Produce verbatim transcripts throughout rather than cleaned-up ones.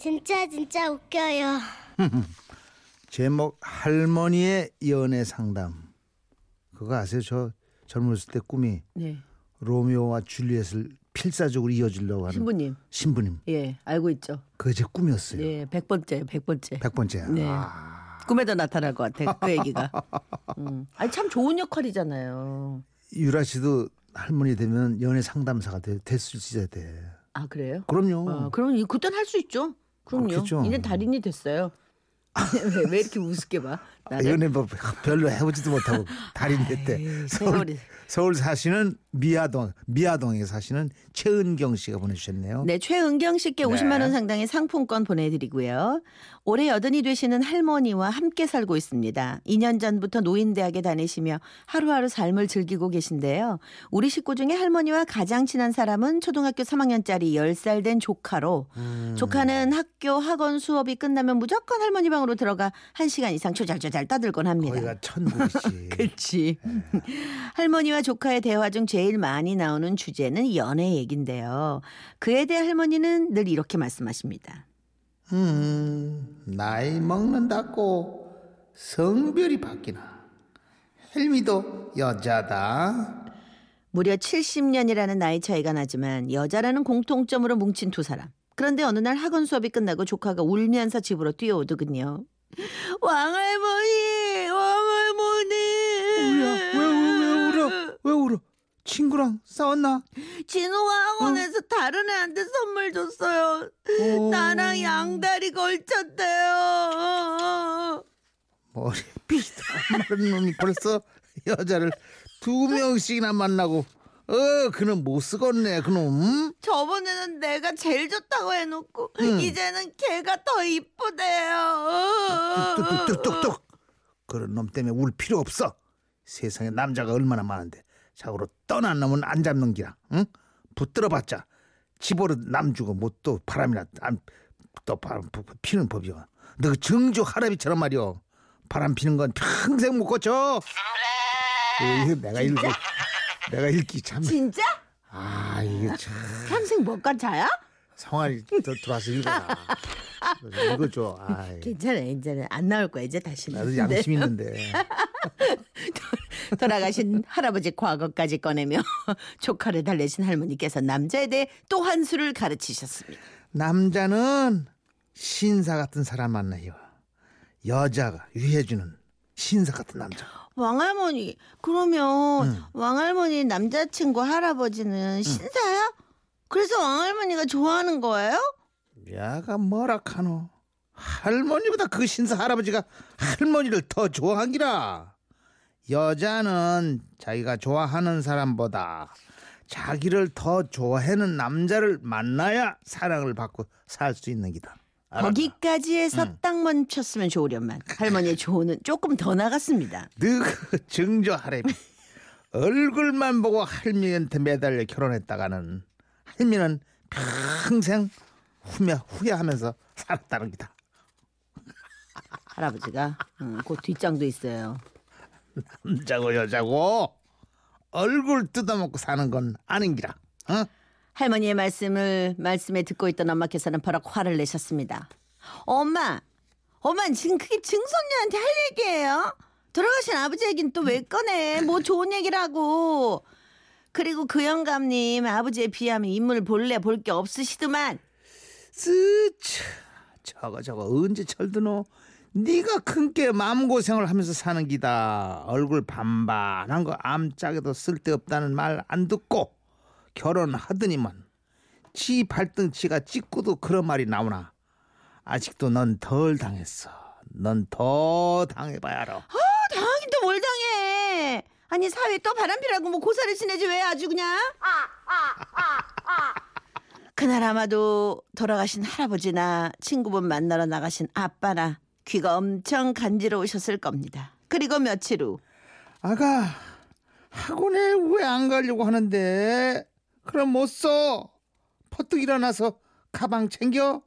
진짜 진짜 웃겨요. 제목 할머니의 연애 상담. 그거 아세요? 저 젊었을 때 꿈이 네. 로미오와 줄리엣을 필사적으로 이어지려고 하는 신부님. 신부님. 예, 알고 있죠. 그게 제 꿈이었어요. 예, 백번째, 백번째. 백번째야. 네. 아... 꿈에도 나타날 것 같아. 그 얘기가. 음. 아니 참 좋은 역할이잖아요. 유라 씨도 할머니 되면 연애 상담사가 되, 됐을 시대 돼. 아 그래요? 그럼요. 아, 그럼 그땐 할 수 있죠. 그럼요. 아, 이제 달인이 됐어요. 왜, 왜 이렇게 우습게 봐? 나는. 연애 뭐 별로 해보지도 못하고 달인 됐대. 서울, 서울 사시는 미아동 미아동에 사시는 최은경 씨가 보내주셨네요. 네, 최은경 씨께 네. 오십만 원 상당의 상품권 보내드리고요. 올해 여든이 되시는 할머니와 함께 살고 있습니다. 이 년 전부터 노인대학에 다니시며 하루하루 삶을 즐기고 계신데요. 우리 식구 중에 할머니와 가장 친한 사람은 초등학교 삼 학년짜리 열 살 된 조카로 음. 조카는 학교 학원 수업이 끝나면 무조건 할머니 방 으로 들어가 한 시간 이상 조잘조잘 떠들곤 합니다. 거기가 천국이지. 그렇지. 할머니와 조카의 대화 중 제일 많이 나오는 주제는 연애 얘긴데요. 그에 대해 할머니는 늘 이렇게 말씀하십니다. 음, 나이 먹는다고 성별이 바뀌나. 헬미도 여자다. 무려 칠십 년이라는 나이 차이가 나지만 여자라는 공통점으로 뭉친 두 사람. 그런데 어느 날 학원 수업이 끝나고 조카가 울면서 집으로 뛰어오더군요. 왕할머니! 왕할머니! 우야, 왜, 왜, 왜 울어? 왜 울어? 친구랑 싸웠나? 진호가 학원에서 어? 다른 애한테 선물 줬어요. 오. 나랑 양다리 걸쳤대요. 머리 비슷한 마른 놈이 벌써 여자를 두 명씩이나 만나고. 어, 그놈 못 쓰겄네, 그놈. 저번에는 내가 제일 좋다고 해놓고 응. 이제는 걔가 더 이쁘대요. 뚝뚝뚝뚝뚝. 그런 놈 때문에 울 필요 없어. 세상에 남자가 얼마나 많은데 자고로 떠난 놈은 안 잡는 기라. 응? 붙들어봤자 집어로 남주고 뭐 또 바람이나 안, 또 바람 피는 법이야. 너 정조 할아버지처럼 말이야. 바람 피는 건 평생 못 고쳐. 에이, 내가 일부. 내가 읽기 참. 진짜? 아 이게 참. 평생 못 간 자야? 성환이 더 들어와서 읽어라. 읽어줘. 아이. 괜찮아, 괜찮아. 안 나올 거야 이제 다시는. 나도 양심 있는데. 돌아가신 할아버지 과거까지 꺼내며 조카를 달래신 할머니께서 남자에 대해 또 한 수를 가르치셨습니다. 남자는 신사 같은 사람 만나요. 여자가 위해주는 신사 같은 남자. 왕할머니 그러면 응. 왕할머니 남자친구 할아버지는 신사야? 응. 그래서 왕할머니가 좋아하는 거예요? 야가 뭐라 카노. 할머니보다 그 신사 할아버지가 할머니를 더 좋아하기라. 여자는 자기가 좋아하는 사람보다 자기를 더 좋아하는 남자를 만나야 사랑을 받고 살 수 있는 기다. 알았다. 거기까지에서 응. 딱 멈췄으면 좋으련만 할머니의 조언은 조금 더 나갔습니다. 너 증조 할애비 얼굴만 보고 할미한테 매달려 결혼했다가는 할미는 평생 후회, 후회하면서 살았다는 기다. 할아버지가 응, 그 뒷장도 있어요. 남자고 여자고 얼굴 뜯어먹고 사는 건 아닌 기라. 응? 할머니의 말씀을 말씀에 듣고 있던 엄마께서는 버럭 화를 내셨습니다. 엄마, 엄마 지금 그게 증손녀한테 할 얘기예요? 돌아가신 아버지 얘기는 또 왜 꺼내? 뭐 좋은 얘기라고. 그리고 그 영감님 아버지에 비하면 인물 볼래 볼 게 없으시더만. 쓰차, 저거 저거 언제 철드노? 네가 큰 게 마음고생을 하면서 사는 기다. 얼굴 반반한 거 암짝에도 쓸데없다는 말 안 듣고. 결혼하더니만 지 발등치가 찍고도 그런 말이 나오나. 아직도 넌 덜 당했어. 넌 더 당해봐야 알아. 어, 당하긴 또 뭘 당해. 아니 사회 또 바람피라고 뭐 고사를 지내지 왜 아주 그냥. 아, 아, 아, 아. 그날 아마도 돌아가신 할아버지나 친구분 만나러 나가신 아빠나 귀가 엄청 간지러우셨을 겁니다. 그리고 며칠 후. 아가. 학원에 왜 안 가려고 하는데? 그럼 못 써. 퍼뜩 일어나서 가방 챙겨.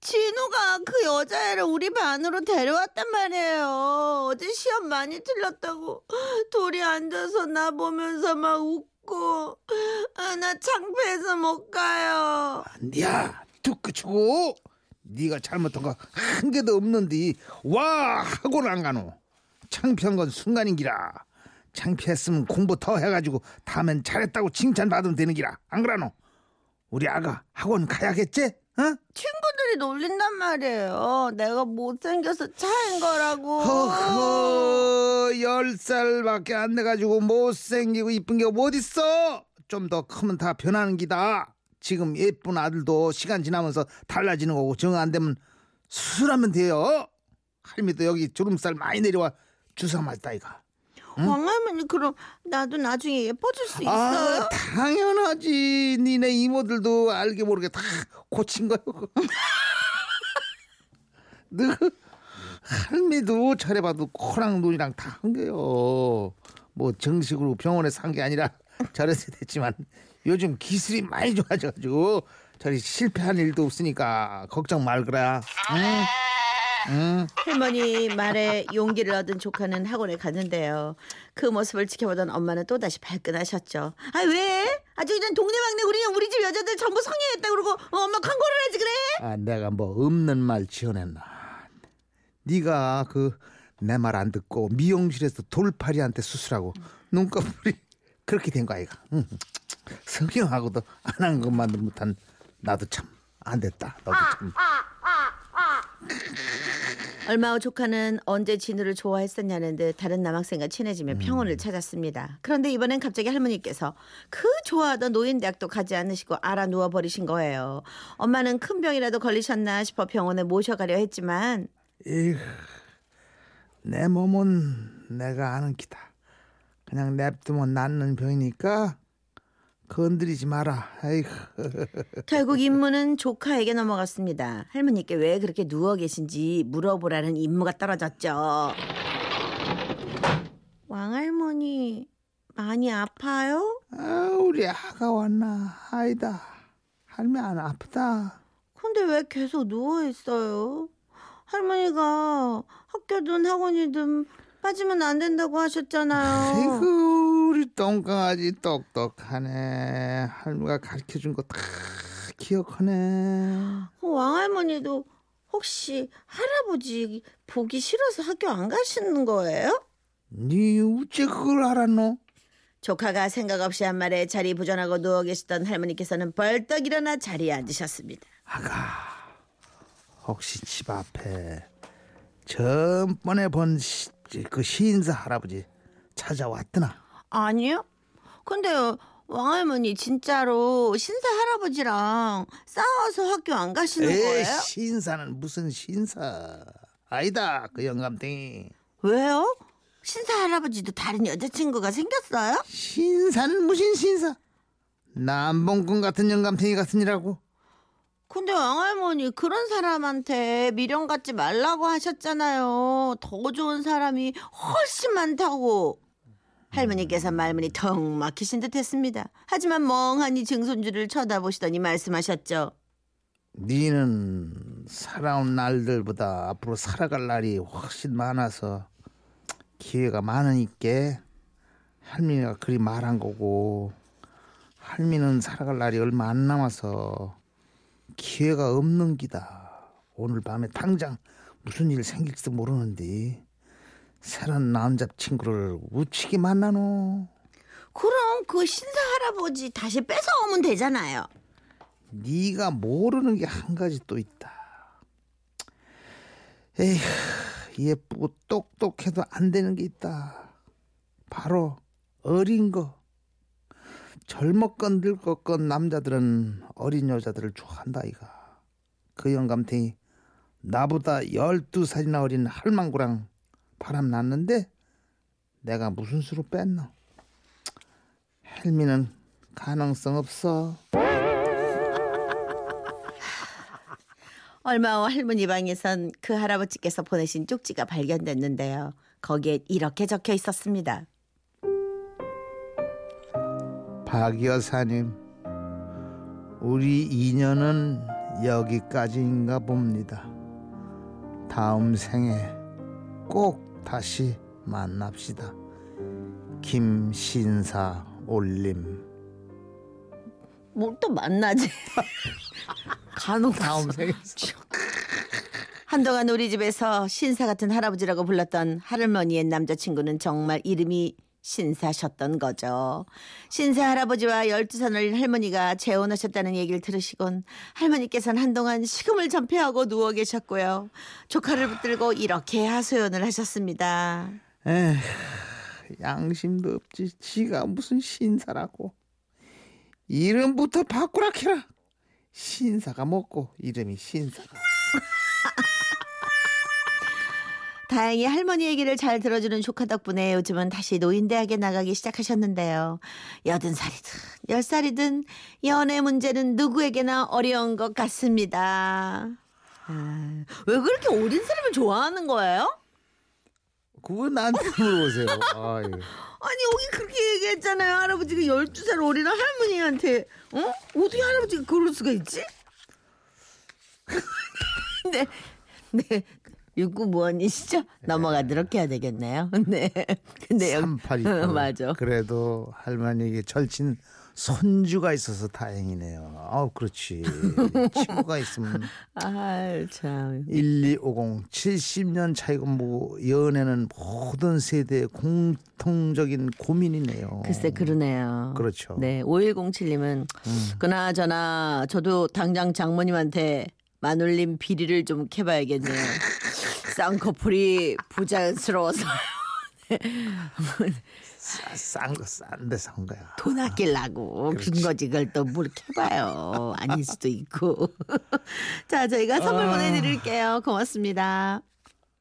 진우가 그 여자애를 우리 반으로 데려왔단 말이에요. 어제 시험 많이 틀렸다고 둘이 앉아서 나 보면서 막 웃고. 아, 나 창피해서 못 가요. 니야, 뚝 그치고 네가 잘못한 거 한 개도 없는데 와 하고는 안 가노. 창피한 건 순간인기라. 창피했으면 공부 더 해가지고 다음엔 잘했다고 칭찬받으면 되는 기라. 안 그러노? 우리 아가 학원 가야겠지? 어? 친구들이 놀린단 말이에요. 내가 못생겨서 차인 거라고. 허허, 열 살밖에 안 돼가지고 못생기고 이쁜 게 어딨어? 좀 더 크면 다 변하는 기다. 지금 예쁜 아들도 시간 지나면서 달라지는 거고 정 안 되면 수술하면 돼요. 할미도 여기 주름살 많이 내려와 주사 맞다 이가. 응? 왕할머니 그럼 나도 나중에 예뻐질 수 있어요? 아, 당연하지. 니네 이모들도 알게 모르게 다 고친 거요. 너 할미도 잘해봐도 코랑 눈이랑 다 한 거요. 뭐 정식으로 병원에서 한 게 아니라 잘했어야 됐지만 요즘 기술이 많이 좋아져가지고 저리 실패한 일도 없으니까 걱정 말거라. 응? 응. 할머니 말에 용기를 얻은 조카는 학원에 갔는데요. 그 모습을 지켜보던 엄마는 또다시 발끈하셨죠. 아 왜? 아주 그냥 동네 막내 우리 우리 집 여자들 전부 성형했다 그러고 어, 엄마 광고를 하지 그래? 아 내가 뭐 없는 말 지어냈나? 네가 그 내 말 안 듣고 미용실에서 돌팔이한테 수술하고 음. 눈꺼풀이 그렇게 된 거 아이가. 응. 성형하고도 안 한 것만도 못한 나도 참 안 됐다. 너도 참. 아, 아, 아, 아. 얼마 후 조카는 언제 진우를 좋아했었냐는 듯 다른 남학생과 친해지며 음. 평온을 찾았습니다. 그런데 이번엔 갑자기 할머니께서 그 좋아하던 노인대학도 가지 않으시고 알아 누워버리신 거예요. 엄마는 큰 병이라도 걸리셨나 싶어 병원에 모셔가려 했지만 에휴, 내 몸은 내가 아는 기다. 그냥 냅두면 낫는 병이니까 건드리지 마라. 아이고. 결국 임무는 조카에게 넘어갔습니다. 할머니께 왜 그렇게 누워 계신지 물어보라는 임무가 떨어졌죠. 왕할머니 많이 아파요? 아, 우리 아가 왔나? 아이다. 할미 안 아프다. 근데 왜 계속 누워있어요? 할머니가 학교든 학원이든 빠지면 안 된다고 하셨잖아요. 아이고. 우리 똥강아지 똑똑하네. 할머니가 가르쳐준 거 다 기억하네. 어, 왕할머니도 혹시 할아버지 보기 싫어서 학교 안 가시는 거예요? 니 어째 그걸 알았노? 조카가 생각 없이 한 말에 자리 부전하고 누워 계시던 할머니께서는 벌떡 일어나 자리에 앉으셨습니다. 아가 혹시 집 앞에 전번에 본 그 신사 할아버지 찾아왔더나? 아니요. 근데 왕할머니 진짜로 신사 할아버지랑 싸워서 학교 안 가시는 에이, 거예요? 신사는 무슨 신사. 아니다. 그 영감탱이. 왜요? 신사 할아버지도 다른 여자친구가 생겼어요? 신사는 무슨 신사. 남봉꾼 같은 영감탱이 같으니라고. 근데 왕할머니 그런 사람한테 미련 갖지 말라고 하셨잖아요. 더 좋은 사람이 훨씬 많다고. 할머니께서 말문이 턱 막히신 듯 했습니다. 하지만 멍하니 증손주를 쳐다보시더니 말씀하셨죠. 니는 살아온 날들보다 앞으로 살아갈 날이 훨씬 많아서 기회가 많으니까 할미가 그리 말한 거고 할미는 살아갈 날이 얼마 안 남아서 기회가 없는 기다. 오늘 밤에 당장 무슨 일 생길지도 모르는데 새로운 남자친구를 우치게 만나노. 그럼 그 신사 할아버지 다시 뺏어오면 되잖아요. 네가 모르는 게 한 가지 또 있다. 에휴, 예쁘고 똑똑해도 안 되는 게 있다. 바로 어린 거. 젊었건 늙었건 남자들은 어린 여자들을 좋아한다 이가. 그 영감탱이 나보다 열두 살이나 어린 할망구랑 바람 났는데 내가 무슨 수로 뺐노. 헬미는 가능성 없어. 얼마 후 할머니 방에선 그 할아버지께서 보내신 쪽지가 발견됐는데요. 거기에 이렇게 적혀 있었습니다. 박 여사님, 우리 인연은 여기까지인가 봅니다. 다음 생에 꼭 다시 만납시다. 김신사 올림. 뭘 또 만나지? 간혹 다음 생에 한동안 우리 집에서 신사 같은 할아버지라고 불렀던 할머니의 남자친구는 정말 이름이 신사셨던 거죠. 신사 할아버지와 열두 살 어린 할머니가 재혼하셨다는 얘기를 들으시곤 할머니께서는 한동안 식음을 전폐하고 누워 계셨고요. 조카를 붙들고 이렇게 하소연을 하셨습니다. 에휴, 양심도 없지. 지가 무슨 신사라고. 이름부터 바꾸라 캐라. 신사가 먹고 이름이 신사가. 다행히 할머니 얘기를 잘 들어주는 조카 덕분에 요즘은 다시 노인대학에 나가기 시작하셨는데요. 여든 살이든 열 살이든 연애 문제는 누구에게나 어려운 것 같습니다. 아, 왜 그렇게 어린 사람을 좋아하는 거예요? 그건 나한테 물어보세요. 아, 예. 아니 여기 그렇게 얘기했잖아요. 할아버지가 열두 살 어린 할머니한테 어? 어떻게 할아버지가 그럴 수가 있지? 네, 네. 육구무원이시죠? 네. 넘어가도록 해야 되겠네요. 네. 근데 삼팔이구. 맞아. 그래도 할머니에게 절친 손주가 있어서 다행이네요. 아우 그렇지. 친구가 있으면. 아 참. 일이오공 칠십 년 차이고 뭐 연애는 모든 세대의 공통적인 고민이네요. 글쎄 그러네요. 그렇죠. 네. 오일공칠님은 음. 그나저나 저도 당장 장모님한테 마눌님 비리를 좀 캐봐야겠네요. 쌍꺼풀이 부자연스러워서 싼거 싼데 산 거야. 돈 아끼려고 긴 거지. 그걸 또 뭘 캐봐요. 아닐 수도 있고. 자, 저희가 선물 어... 보내드릴게요. 고맙습니다.